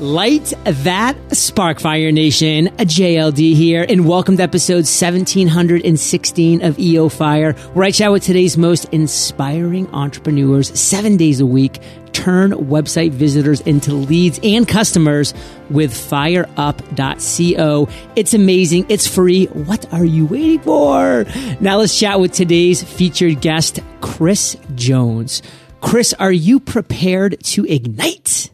Light that spark, Fire Nation. JLD here, and welcome to episode 1716 of EO Fire, where I chat with today's most inspiring entrepreneurs 7 days a week, turn website visitors into leads and customers with fireup.co. It's amazing. It's free. What are you waiting for? Now let's chat with today's featured guest, Chris Jones. Chris, are you prepared to ignite?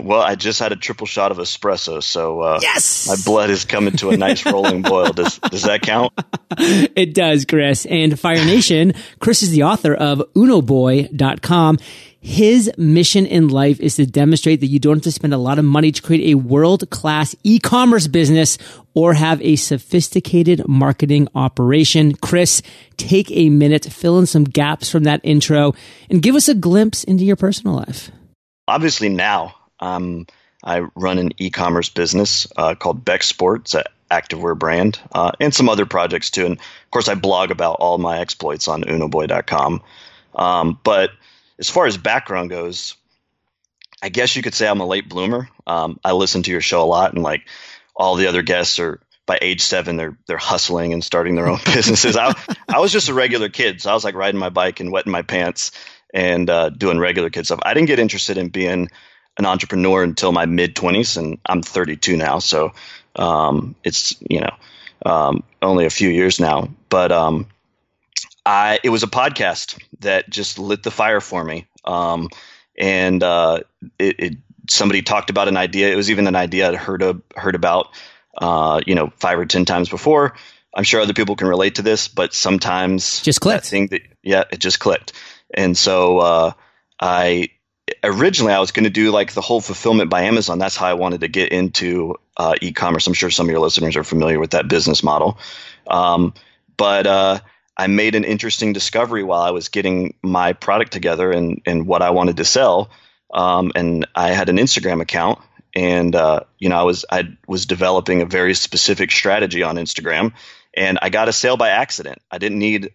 Well, I just had a triple shot of espresso, so yes! My blood is coming to a nice rolling boil. Does that count? It does, Chris. And Fire Nation, Chris is the author of unoboy.com. His mission in life is to demonstrate that you don't have to spend a lot of money to create a world-class e-commerce business or have a sophisticated marketing operation. Chris, take a minute, fill in some gaps from that intro, and give us a glimpse into your personal life. Obviously now, I run an e-commerce business called Bexport. It's an activewear brand, and some other projects too. And of course, I blog about all my exploits on unoboy.com. But as far as background goes, I guess you could say I'm a late bloomer. I listen to your show a lot, and like all the other guests are by age 7, they're hustling and starting their own businesses. I was just a regular kid, so I was like riding my bike and wetting my pants and doing regular kid stuff. I didn't get interested in being an entrepreneur until my mid-20s, and I'm 32 now, so it's only a few years now, but it was a podcast that just lit the fire for me. Somebody talked about an idea. It was even an idea I'd heard about, 5 or 10 times before. I'm sure other people can relate to this, but sometimes just clicked. It just clicked. And so, originally I was going to do like the whole fulfillment by Amazon. That's how I wanted to get into, e-commerce. I'm sure some of your listeners are familiar with that business model. But I made an interesting discovery while I was getting my product together and what I wanted to sell. And I had an Instagram account, and I was developing a very specific strategy on Instagram, and I got a sale by accident. I didn't need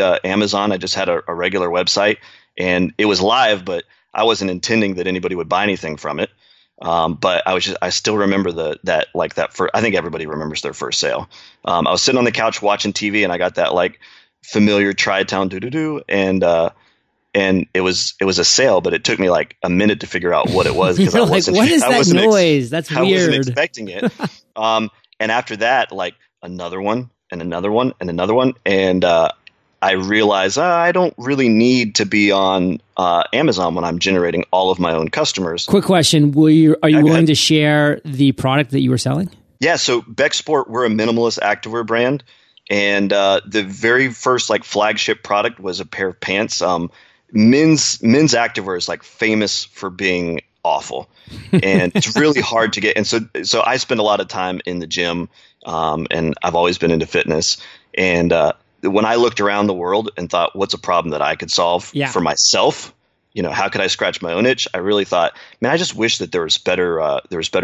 Amazon. I just had a regular website, and it was live, but I wasn't intending that anybody would buy anything from it. But I still remember I think everybody remembers their first sale. I was sitting on the couch watching TV, and I got that like familiar tri-town doo-doo-doo, and it was a sale, but it took me like a minute to figure out what it was, because I wasn't like, what is that noise? That's weird. I wasn't expecting it. And after that, like another one and another one and another one, and I realized I don't really need to be on Amazon when I'm generating all of my own customers. Quick question. Are you willing to share the product that you were selling? Yeah. So Bexport, we're a minimalist activewear brand. And the very first like flagship product was a pair of pants. Men's activewear is like famous for being awful, and it's really hard to get. And so I spend a lot of time in the gym, and I've always been into fitness, and when I looked around the world and thought, what's a problem that I could solve for myself? How could I scratch my own itch? I really thought, man, I just wish that there was better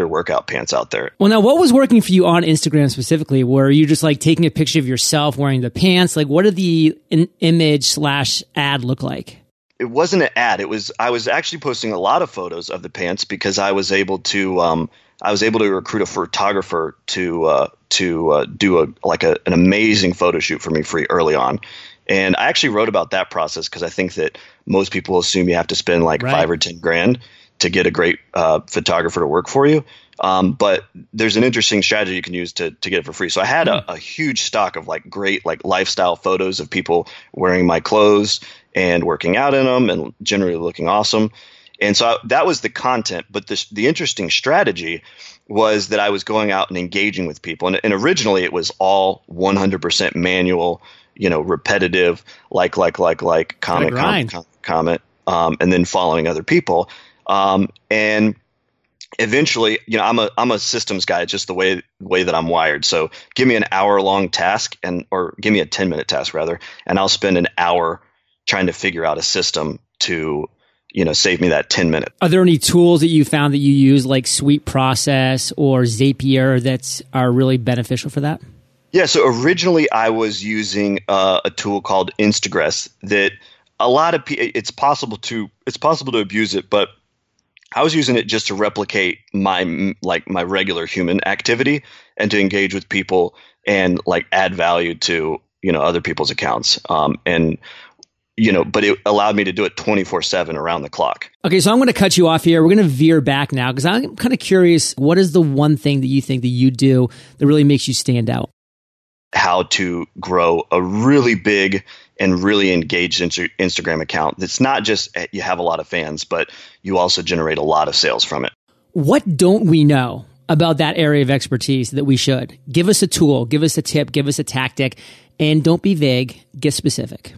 workout pants out there. Well, now what was working for you on Instagram specifically? Were you just like taking a picture of yourself wearing the pants? Like, what did the image/ad look like? It wasn't an ad. I was actually posting a lot of photos of the pants, because I was able to recruit a photographer to do an amazing photo shoot for me free early on. And I actually wrote about that process, because I think that most people assume you have to spend like $5,000 or $10,000 to get a great photographer to work for you. But there's an interesting strategy you can use to get it for free. So I had a huge stock of like great like lifestyle photos of people wearing my clothes and working out in them and generally looking awesome. And so that was the content. But the interesting strategy was that I was going out and engaging with people. And originally it was all 100% manual, repetitive, like comment, and then following other people. And eventually, I'm a systems guy. It's just the way that I'm wired. So give me an hour-long task, or give me a 10-minute task rather, and I'll spend an hour trying to figure out a system to save me that 10 minutes. Are there any tools that you found that you use, like Sweet Process or Zapier, that are really beneficial for that? Yeah. So originally I was using a tool called Instagress that it's possible to abuse it, but I was using it just to replicate my regular human activity and to engage with people and add value to, other people's accounts. But it allowed me to do it 24/7 around the clock. Okay, so I'm going to cut you off here. We're going to veer back now because I'm kind of curious, what is the one thing that you think that you do that really makes you stand out? How to grow a really big and really engaged Instagram account. That's not just you have a lot of fans, but you also generate a lot of sales from it. What don't we know about that area of expertise that we should? Give us a tool, give us a tip, give us a tactic, and don't be vague, get specific.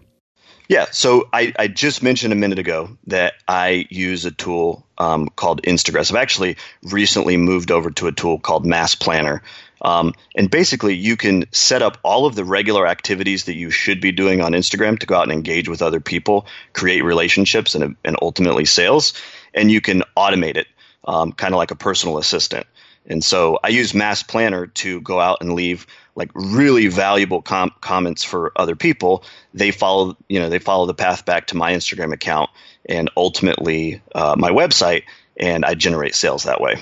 Yeah. So I just mentioned a minute ago that I use a tool called Instagress. I've actually recently moved over to a tool called Mass Planner. And basically, you can set up all of the regular activities that you should be doing on Instagram to go out and engage with other people, create relationships, and ultimately sales. And you can automate it, kind of like a personal assistant. And so I use Mass Planner to go out and leave really valuable comments for other people. They follow the path back to my Instagram account and ultimately my website, and I generate sales that way.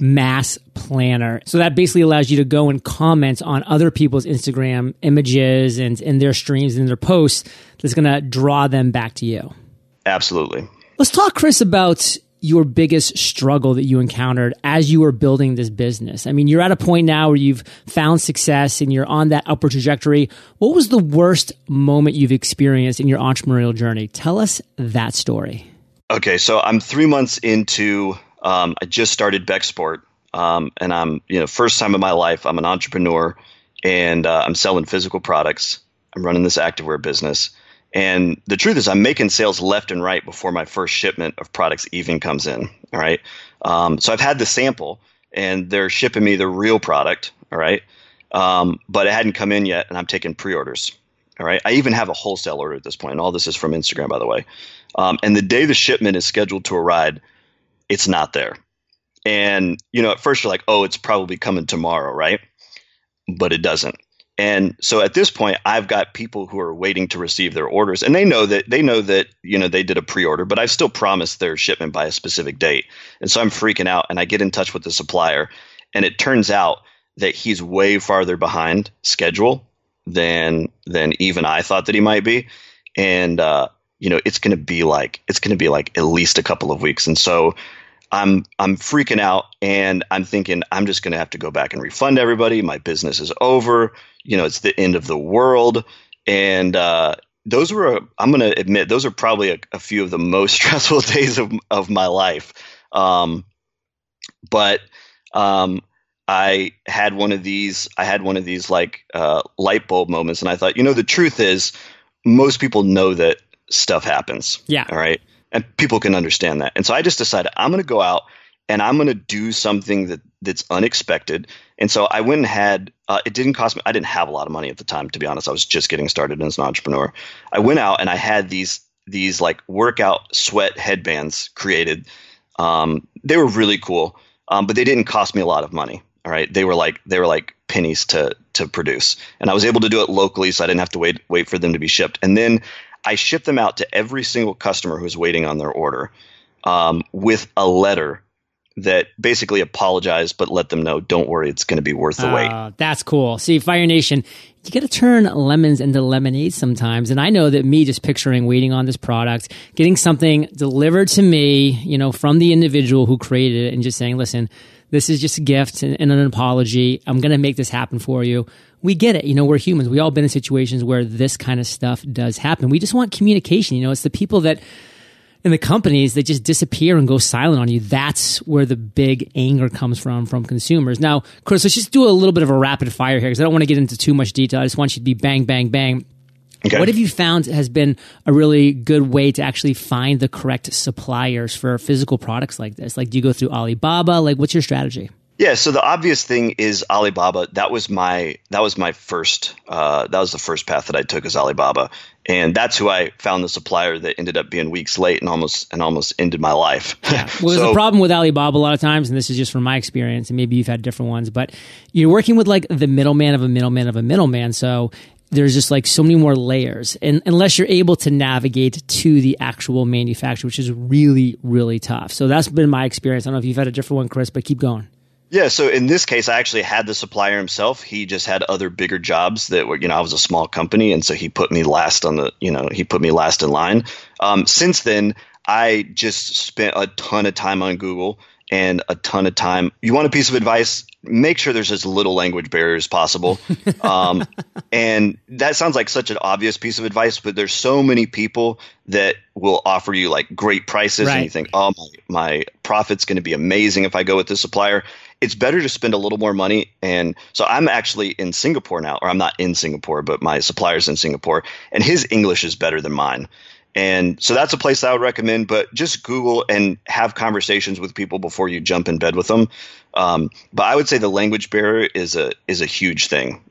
Mass Planner. So that basically allows you to go and comment on other people's Instagram images and their streams and their posts. That's going to draw them back to you. Absolutely. Let's talk, Chris, about your biggest struggle that you encountered as you were building this business. I mean, you're at a point now where you've found success and you're on that upward trajectory. What was the worst moment you've experienced in your entrepreneurial journey? Tell us that story. Okay, so I'm 3 months into, I just started Bexport, and I'm, first time in my life, I'm an entrepreneur, and I'm selling physical products. I'm running this activewear business. And the truth is I'm making sales left and right before my first shipment of products even comes in, all right? So I've had the sample, and they're shipping me the real product, all right? But it hadn't come in yet, and I'm taking pre-orders, all right? I even have a wholesale order at this point, and all this is from Instagram, by the way. And the day the shipment is scheduled to arrive, it's not there. And, at first you're like, oh, it's probably coming tomorrow, right? But it doesn't. And so at this point, I've got people who are waiting to receive their orders, and they know that they did a pre-order, but I've still promised their shipment by a specific date. And so I'm freaking out, and I get in touch with the supplier, and it turns out that he's way farther behind schedule than even I thought that he might be, and it's going to be like at least a couple of weeks. And so I'm freaking out, and I'm thinking I'm just going to have to go back and refund everybody. My business is over. It's the end of the world. And I'm going to admit, those are probably a few of the most stressful days of my life. But I had one of these light bulb moments, and I thought, the truth is most people know that stuff happens. Yeah. All right. And people can understand that. And so I just decided I'm going to go out and I'm going to do something that's unexpected. And so I went and had – it didn't cost me – I didn't have a lot of money at the time, to be honest. I was just getting started as an entrepreneur. I went out and I had these workout sweat headbands created. They were really cool, but they didn't cost me a lot of money. All right. They were like pennies to produce. And I was able to do it locally, so I didn't have to wait for them to be shipped. And then I shipped them out to every single customer who's waiting on their order with a letter that basically apologized, but let them know, don't worry, it's going to be worth the wait. That's cool. See, Fire Nation, you got to turn lemons into lemonade sometimes. And I know that me just picturing waiting on this product, getting something delivered to me, from the individual who created it and just saying, listen, this is just a gift and an apology. I'm going to make this happen for you. We get it. We're humans. We all been in situations where this kind of stuff does happen. We just want communication. It's the people that in the companies that just disappear and go silent on you. That's where the big anger comes from consumers. Now, Chris, let's just do a little bit of a rapid fire here because I don't want to get into too much detail. I just want you to be bang, bang, bang. Okay. What have you found has been a really good way to actually find the correct suppliers for physical products like this? Do you go through Alibaba? What's your strategy? Yeah, so the obvious thing is Alibaba. That was the first path that I took is Alibaba, and that's who I found the supplier that ended up being weeks late and almost ended my life. Yeah. Well, there's a problem with Alibaba a lot of times, and this is just from my experience, and maybe you've had different ones, but you're working with the middleman of a middleman of a middleman. So there's just like so many more layers. And unless you're able to navigate to the actual manufacturer, which is really, really tough. So that's been my experience. I don't know if you've had a different one, Chris, but keep going. Yeah. So in this case, I actually had the supplier himself. He just had other bigger jobs that were, you know, I was a small company. And so he put me last on the, you know, he put me last in line. Since then, I just spent a ton of time on Google and a ton of time. You want a piece of advice? Make sure there's as little language barrier as possible. And that sounds like such an obvious piece of advice, but there's so many people that will offer you like great prices, right? And you think, oh, my profit's going to be amazing if I go with this supplier. It's better to spend a little more money. And so I'm actually in Singapore now, or I'm not in Singapore, but my supplier's in Singapore, and his English is better than mine. And so that's a place that I would recommend, but just Google and have conversations with people before you jump in bed with them. But I would say the language barrier is a huge thing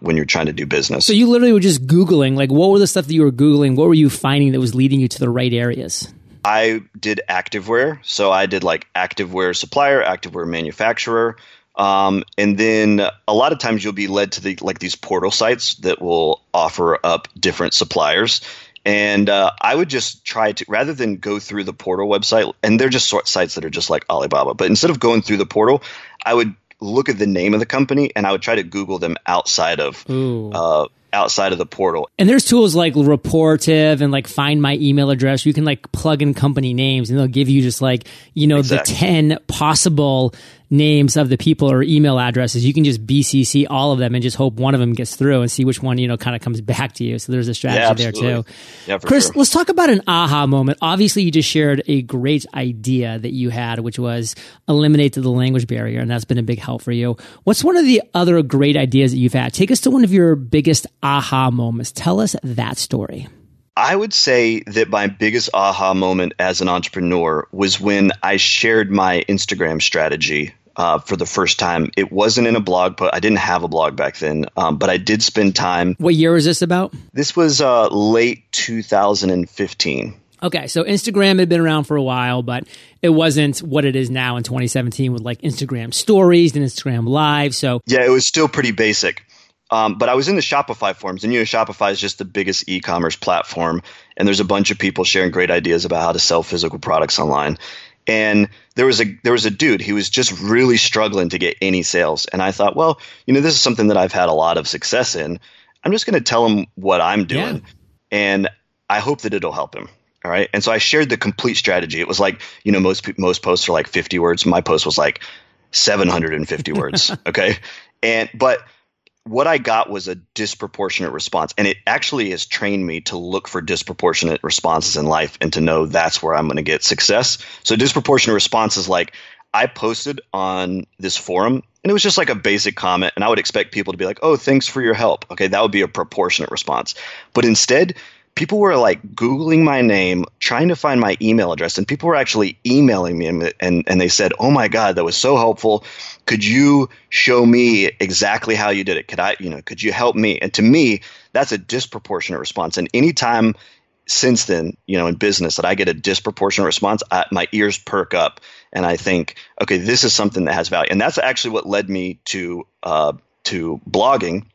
when you're trying to do business. So you literally were just Googling, like what were the stuff that you were Googling? What were you finding that was leading you to the right areas? I did activewear. So I did like activewear supplier, activewear manufacturer. And then a lot of times you'll be led to these portal sites that will offer up different suppliers. And I would just try to, rather than go through the portal website, and they're just sites that are just like Alibaba, but instead of going through the portal, I would look at the name of the company and I would try to Google them outside of the portal. And there's tools like Reportive and like Find My Email Address. You can like plug in company names and they'll give you just like, you know, exactly. The 10 possible names of the people or email addresses. You can just BCC all of them and just hope one of them gets through and see which one, you know, kind of comes back to you. So there's a strategy there too. Yeah, Chris, sure. Let's talk about an aha moment. Obviously, you just shared a great idea that you had, which was eliminate the language barrier. And that's been a big help for you. What's one of the other great ideas that you've had? Take us to one of your biggest aha moments. Tell us that story. I would say that my biggest aha moment as an entrepreneur was when I shared my Instagram strategy for the first time. It wasn't in a blog post. I didn't have a blog back then, but I did spend time. What year was this about? This was late 2015. Okay, so Instagram had been around for a while, but it wasn't what it is now in 2017 with like Instagram stories and Instagram Live. So yeah, it was still pretty basic. But I was in the Shopify forums, and you know, Shopify is just the biggest e-commerce platform, and there's a bunch of people sharing great ideas about how to sell physical products online. And there was a dude, he was just really struggling to get any sales. And I thought, well, you know, this is something that I've had a lot of success in. I'm just going to tell him what I'm doing. Yeah. And I hope that it'll help him. All right. And so I shared the complete strategy. It was like, you know, most posts are like 50 words. My post was like 750 words. Okay. But what I got was a disproportionate response. And it actually has trained me to look for disproportionate responses in life and to know that's where I'm going to get success. So disproportionate response is like, I posted on this forum and it was just like a basic comment. And I would expect people to be like, oh, thanks for your help. Okay, that would be a proportionate response. But instead, people were like Googling my name, trying to find my email address. And people were actually emailing me and they said, oh my God, that was so helpful. Could you show me exactly how you did it? Could you help me? And to me, that's a disproportionate response. And any time since then, you know, in business that I get a disproportionate response, my ears perk up and I think, okay, this is something that has value. And that's actually what led me to blogging.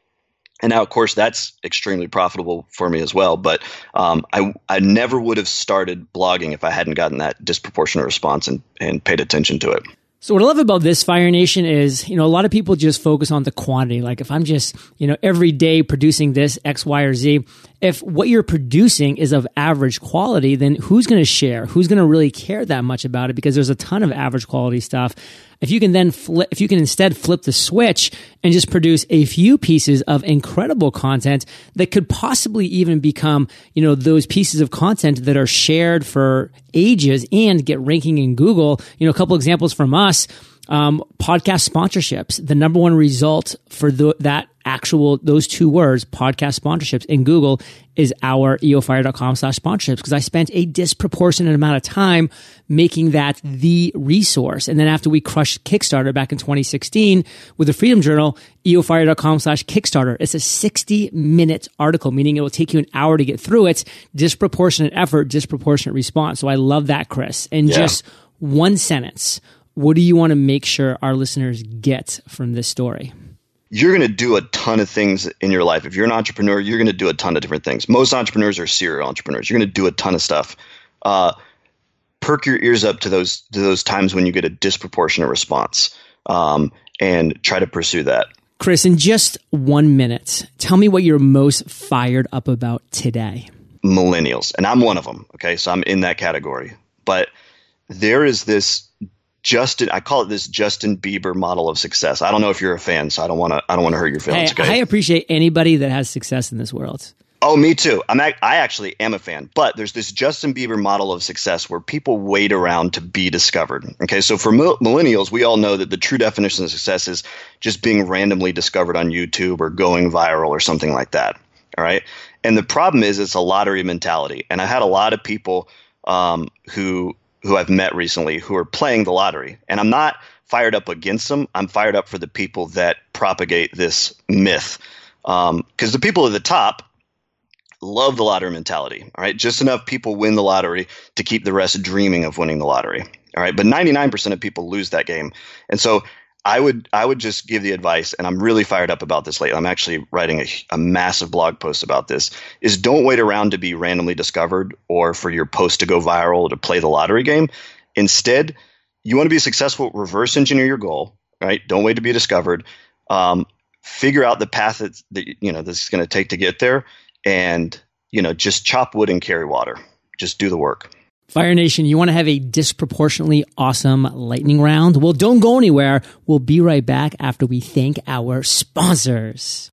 And now, of course, that's extremely profitable for me as well. But I never would have started blogging if I hadn't gotten that disproportionate response and paid attention to it. So what I love about this, Fire Nation, is, you know, a lot of people just focus on the quantity. Like if I'm just, you know, every day producing this X, Y, or Z, if what you're producing is of average quality, then who's going to share? Who's going to really care that much about it? Because there's a ton of average quality stuff. If you can instead flip the switch and just produce a few pieces of incredible content that could possibly even become, you know, those pieces of content that are shared for ages and get ranking in Google. You know, a couple examples from us, podcast sponsorships, the number one result for those two words, podcast sponsorships in Google, is our eofire.com/sponsorships, because I spent a disproportionate amount of time making that the resource. And then after we crushed Kickstarter back in 2016 with the Freedom Journal, eofire.com/Kickstarter. It's a 60-minute article, meaning it will take you an hour to get through it. Disproportionate effort, disproportionate response. So I love that, Chris. And just one sentence, what do you want to make sure our listeners get from this story? you're going to do a ton of things in your life. If you're an entrepreneur, you're going to do a ton of different things. Most entrepreneurs are serial entrepreneurs. You're going to do a ton of stuff. Perk your ears up to those times when you get a disproportionate response, and try to pursue that. Chris, in just 1 minute, tell me what you're most fired up about today. Millennials, and I'm one of them. Okay, so I'm in that category. But there is this I call it this Justin Bieber model of success. I don't know if you're a fan, so I don't want to hurt your feelings. Hey, okay? I appreciate anybody that has success in this world. Oh, me too. I actually am a fan, but there's this Justin Bieber model of success where people wait around to be discovered. Okay, so for millennials, we all know that the true definition of success is just being randomly discovered on YouTube or going viral or something like that. All right, and the problem is it's a lottery mentality, and I had a lot of people who I've met recently who are playing the lottery, and I'm not fired up against them. I'm fired up for the people that propagate this myth, because the people at the top love the lottery mentality. All right, just enough people win the lottery to keep the rest dreaming of winning the lottery. All right, but 99% of people lose that game, and so I would just give the advice, and I'm really fired up about this lately. I'm actually writing a massive blog post about this, is don't wait around to be randomly discovered or for your post to go viral or to play the lottery game. Instead, you want to be successful, reverse engineer your goal, right? Don't wait to be discovered. Figure out the path that you know this is going to take to get there, and you know, just chop wood and carry water. Just do the work. Fire Nation, you want to have a disproportionately awesome lightning round? Well, don't go anywhere. We'll be right back after we thank our sponsors.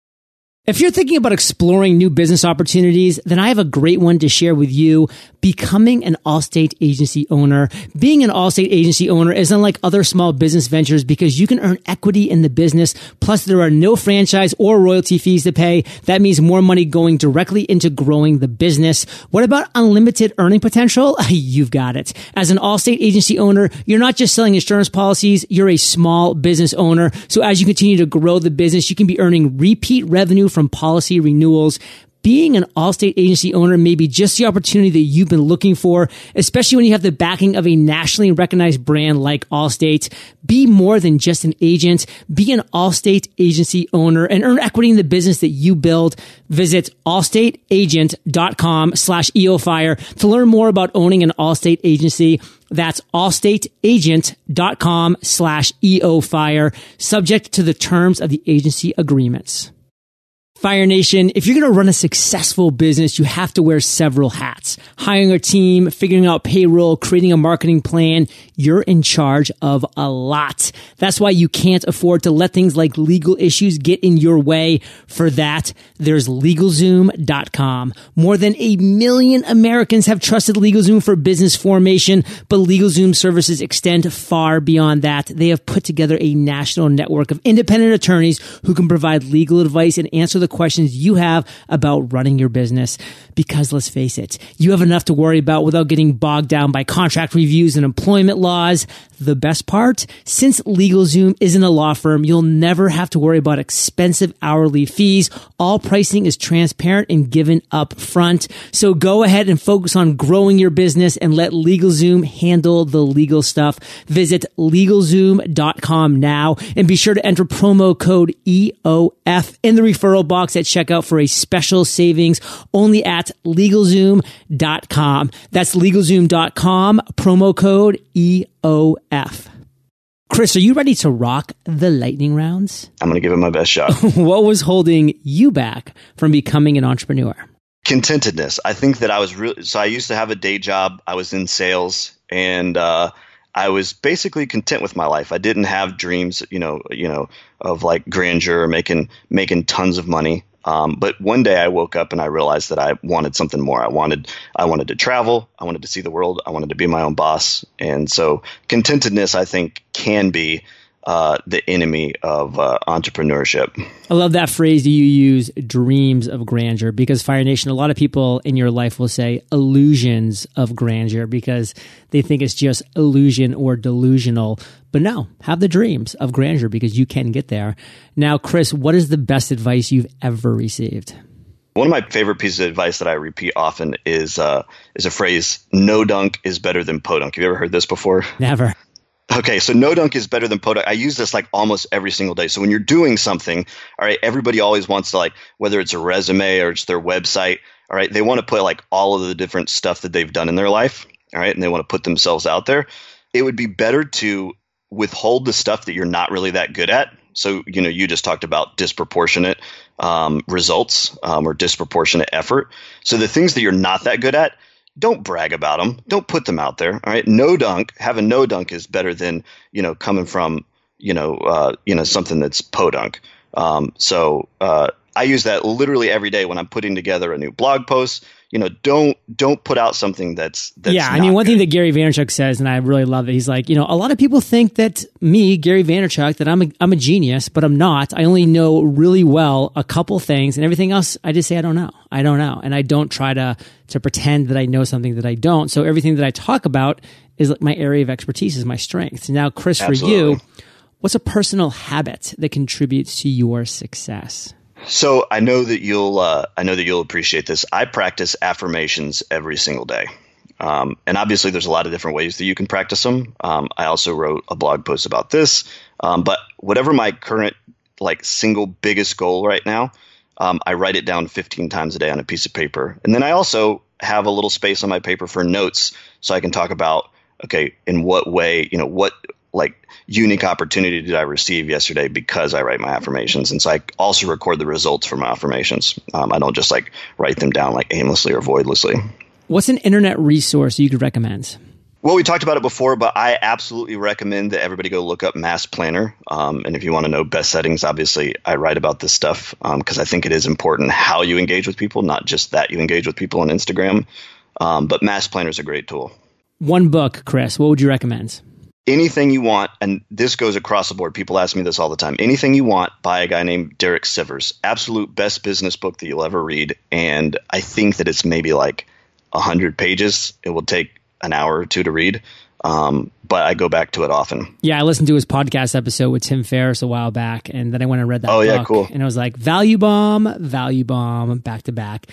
If you're thinking about exploring new business opportunities, then I have a great one to share with you. Becoming an Allstate agency owner. Being an Allstate agency owner is unlike other small business ventures because you can earn equity in the business. Plus, there are no franchise or royalty fees to pay. That means more money going directly into growing the business. What about unlimited earning potential? You've got it. As an Allstate agency owner, you're not just selling insurance policies. You're a small business owner. So as you continue to grow the business, you can be earning repeat revenue from policy renewals. Being an Allstate agency owner may be just the opportunity that you've been looking for, especially when you have the backing of a nationally recognized brand like Allstate. Be more than just an agent. Be an Allstate agency owner and earn equity in the business that you build. Visit AllstateAgent.com/EOFire to learn more about owning an Allstate agency. That's AllstateAgent.com/EOFire, subject to the terms of the agency agreements. Fire Nation, if you're going to run a successful business, you have to wear several hats. Hiring a team, figuring out payroll, creating a marketing plan, you're in charge of a lot. That's why you can't afford to let things like legal issues get in your way. For that, there's LegalZoom.com. More than 1 million Americans have trusted LegalZoom for business formation, but LegalZoom services extend far beyond that. They have put together a national network of independent attorneys who can provide legal advice and answer the questions you have about running your business. Because let's face it, you have enough to worry about without getting bogged down by contract reviews and employment laws. The best part, since LegalZoom isn't a law firm, you'll never have to worry about expensive hourly fees. All pricing is transparent and given up front. So go ahead and focus on growing your business and let LegalZoom handle the legal stuff. Visit LegalZoom.com now and be sure to enter promo code EOF in the referral box at checkout for a special savings only at LegalZoom.com. That's LegalZoom.com, promo code EOF. Chris, are you ready to rock the lightning rounds? I'm going to give it my best shot. What was holding you back from becoming an entrepreneur? Contentedness. I think that I was so I used to have a day job. I was in sales, and I was basically content with my life. I didn't have dreams, of like grandeur, making tons of money. But one day I woke up and I realized that I wanted something more. I wanted to travel. I wanted to see the world. I wanted to be my own boss. And so contentedness, I think, can be the enemy of entrepreneurship. I love that phrase that you use, dreams of grandeur, because Fire Nation, a lot of people in your life will say illusions of grandeur because they think it's just illusion or delusional. But no, have the dreams of grandeur because you can get there. Now, Chris, what is the best advice you've ever received? One of my favorite pieces of advice that I repeat often is a phrase, no dunk is better than podunk. Have you ever heard this before? Never. Okay, so no dunk is better than podunk. I use this like almost every single day. So when you're doing something, all right, everybody always wants to, like, whether it's a resume or it's their website, all right, they want to put like all of the different stuff that they've done in their life, all right, and they want to put themselves out there. It would be better to withhold the stuff that you're not really that good at. So, you know, you just talked about disproportionate results or disproportionate effort. So the things that you're not that good at, don't brag about them. Don't put them out there. All right. No dunk. Having no dunk is better than, you know, coming from, you know, something that's podunk. So I use that literally every day when I'm putting together a new blog post. You know, don't put out something that's yeah. I mean, one thing that Gary Vaynerchuk says, and I really love it. He's like, you know, a lot of people think that me, Gary Vaynerchuk, that I'm a genius, but I'm not. I only know really well a couple things, and everything else I just say I don't know, and I don't try to pretend that I know something that I don't. So everything that I talk about is like my area of expertise, is my strength. Now, Chris, Absolutely. For you, what's a personal habit that contributes to your success? So I know that you'll appreciate this. I practice affirmations every single day, and obviously there's a lot of different ways that you can practice them. I also wrote a blog post about this, but whatever my current like single biggest goal right now, I write it down 15 times a day on a piece of paper, and then I also have a little space on my paper for notes, so I can talk about, okay, in what way, you know, what like unique opportunity did I receive yesterday because I write my affirmations. And so I also record the results for my affirmations. I don't just like write them down like aimlessly or voidlessly. What's an internet resource you could recommend? Well, we talked about it before, but I absolutely recommend that everybody go look up Mass Planner. And if you want to know best settings, obviously I write about this stuff because I think it is important how you engage with people, not just that you engage with people on Instagram. But Mass Planner is a great tool. One book, Chris, what would you recommend? Anything You Want, and this goes across the board. People ask me this all the time. Anything You Want by a guy named Derek Sivers. Absolute best business book that you'll ever read. And I think that it's maybe like 100 pages. It will take an hour or two to read. But I go back to it often. Yeah, I listened to his podcast episode with Tim Ferriss a while back. And then I went and read that book. Oh, yeah, cool. And I was like, value bomb, back to back.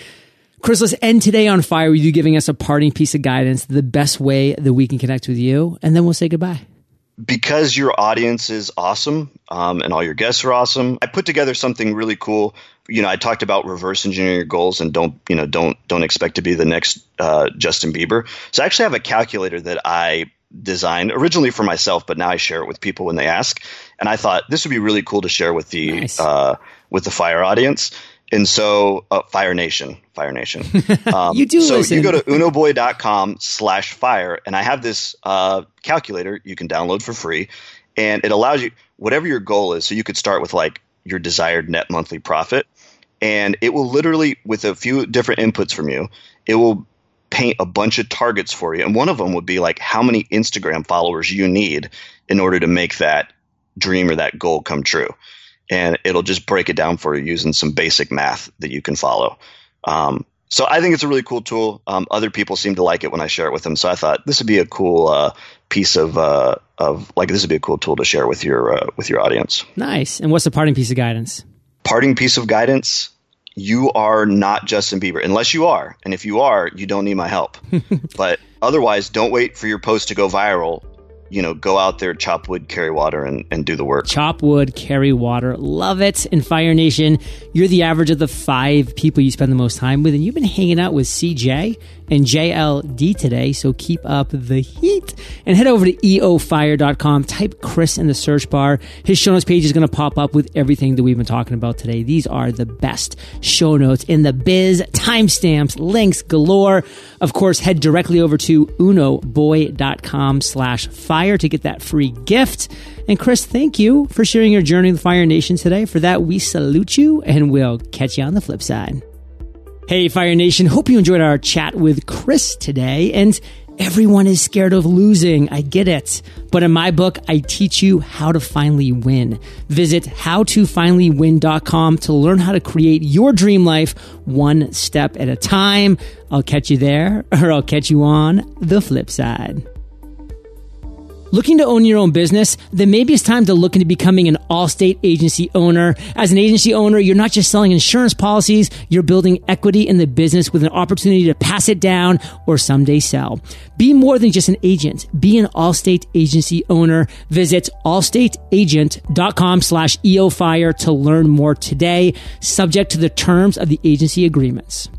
Chris, let's end today on fire with you giving us a parting piece of guidance, the best way that we can connect with you, and then we'll say goodbye. Because your audience is awesome, and all your guests are awesome, I put together something really cool. You know, I talked about reverse engineering your goals and don't expect to be the next Justin Bieber. So I actually have a calculator that I designed originally for myself, but now I share it with people when they ask. And I thought this would be really cool to share with the with the Fire audience. And so, Fire Nation. You do so listen. You go to unoboy.com/fire, and I have this calculator you can download for free, and it allows you whatever your goal is. So you could start with like your desired net monthly profit, and it will literally, with a few different inputs from you, it will paint a bunch of targets for you. And one of them would be like how many Instagram followers you need in order to make that dream or that goal come true. And it'll just break it down for you using some basic math that you can follow. So I think it's a really cool tool. Other people seem to like it when I share it with them. So I thought this would be a cool piece of this would be a cool tool to share with your audience. Nice. And what's the parting piece of guidance? Parting piece of guidance. You are not Justin Bieber, unless you are. And if you are, you don't need my help. But otherwise, don't wait for your post to go viral. You know, go out there, chop wood, carry water, and do the work. Chop wood, carry water. Love it. And Fire Nation, you're the average of the 5 people you spend the most time with. And you've been hanging out with CJ and JLD today. So keep up the heat. And head over to eofire.com. Type Chris in the search bar. His show notes page is going to pop up with everything that we've been talking about today. These are the best show notes in the biz. Timestamps, links galore. Of course, head directly over to unoboy.com/fire. To get that free gift. And Chris, thank you for sharing your journey with Fire Nation today. For that, we salute you, and we'll catch you on the flip side. Hey, Fire Nation, hope you enjoyed our chat with Chris today. And everyone is scared of losing. I get it. But in my book, I teach you how to finally win. Visit howtofinallywin.com to learn how to create your dream life one step at a time. I'll catch you there, or I'll catch you on the flip side. Looking to own your own business? Then maybe it's time to look into becoming an Allstate agency owner. As an agency owner, you're not just selling insurance policies, you're building equity in the business with an opportunity to pass it down or someday sell. Be more than just an agent. Be an Allstate agency owner. Visit AllstateAgent.com/EOFire to learn more today, subject to the terms of the agency agreements.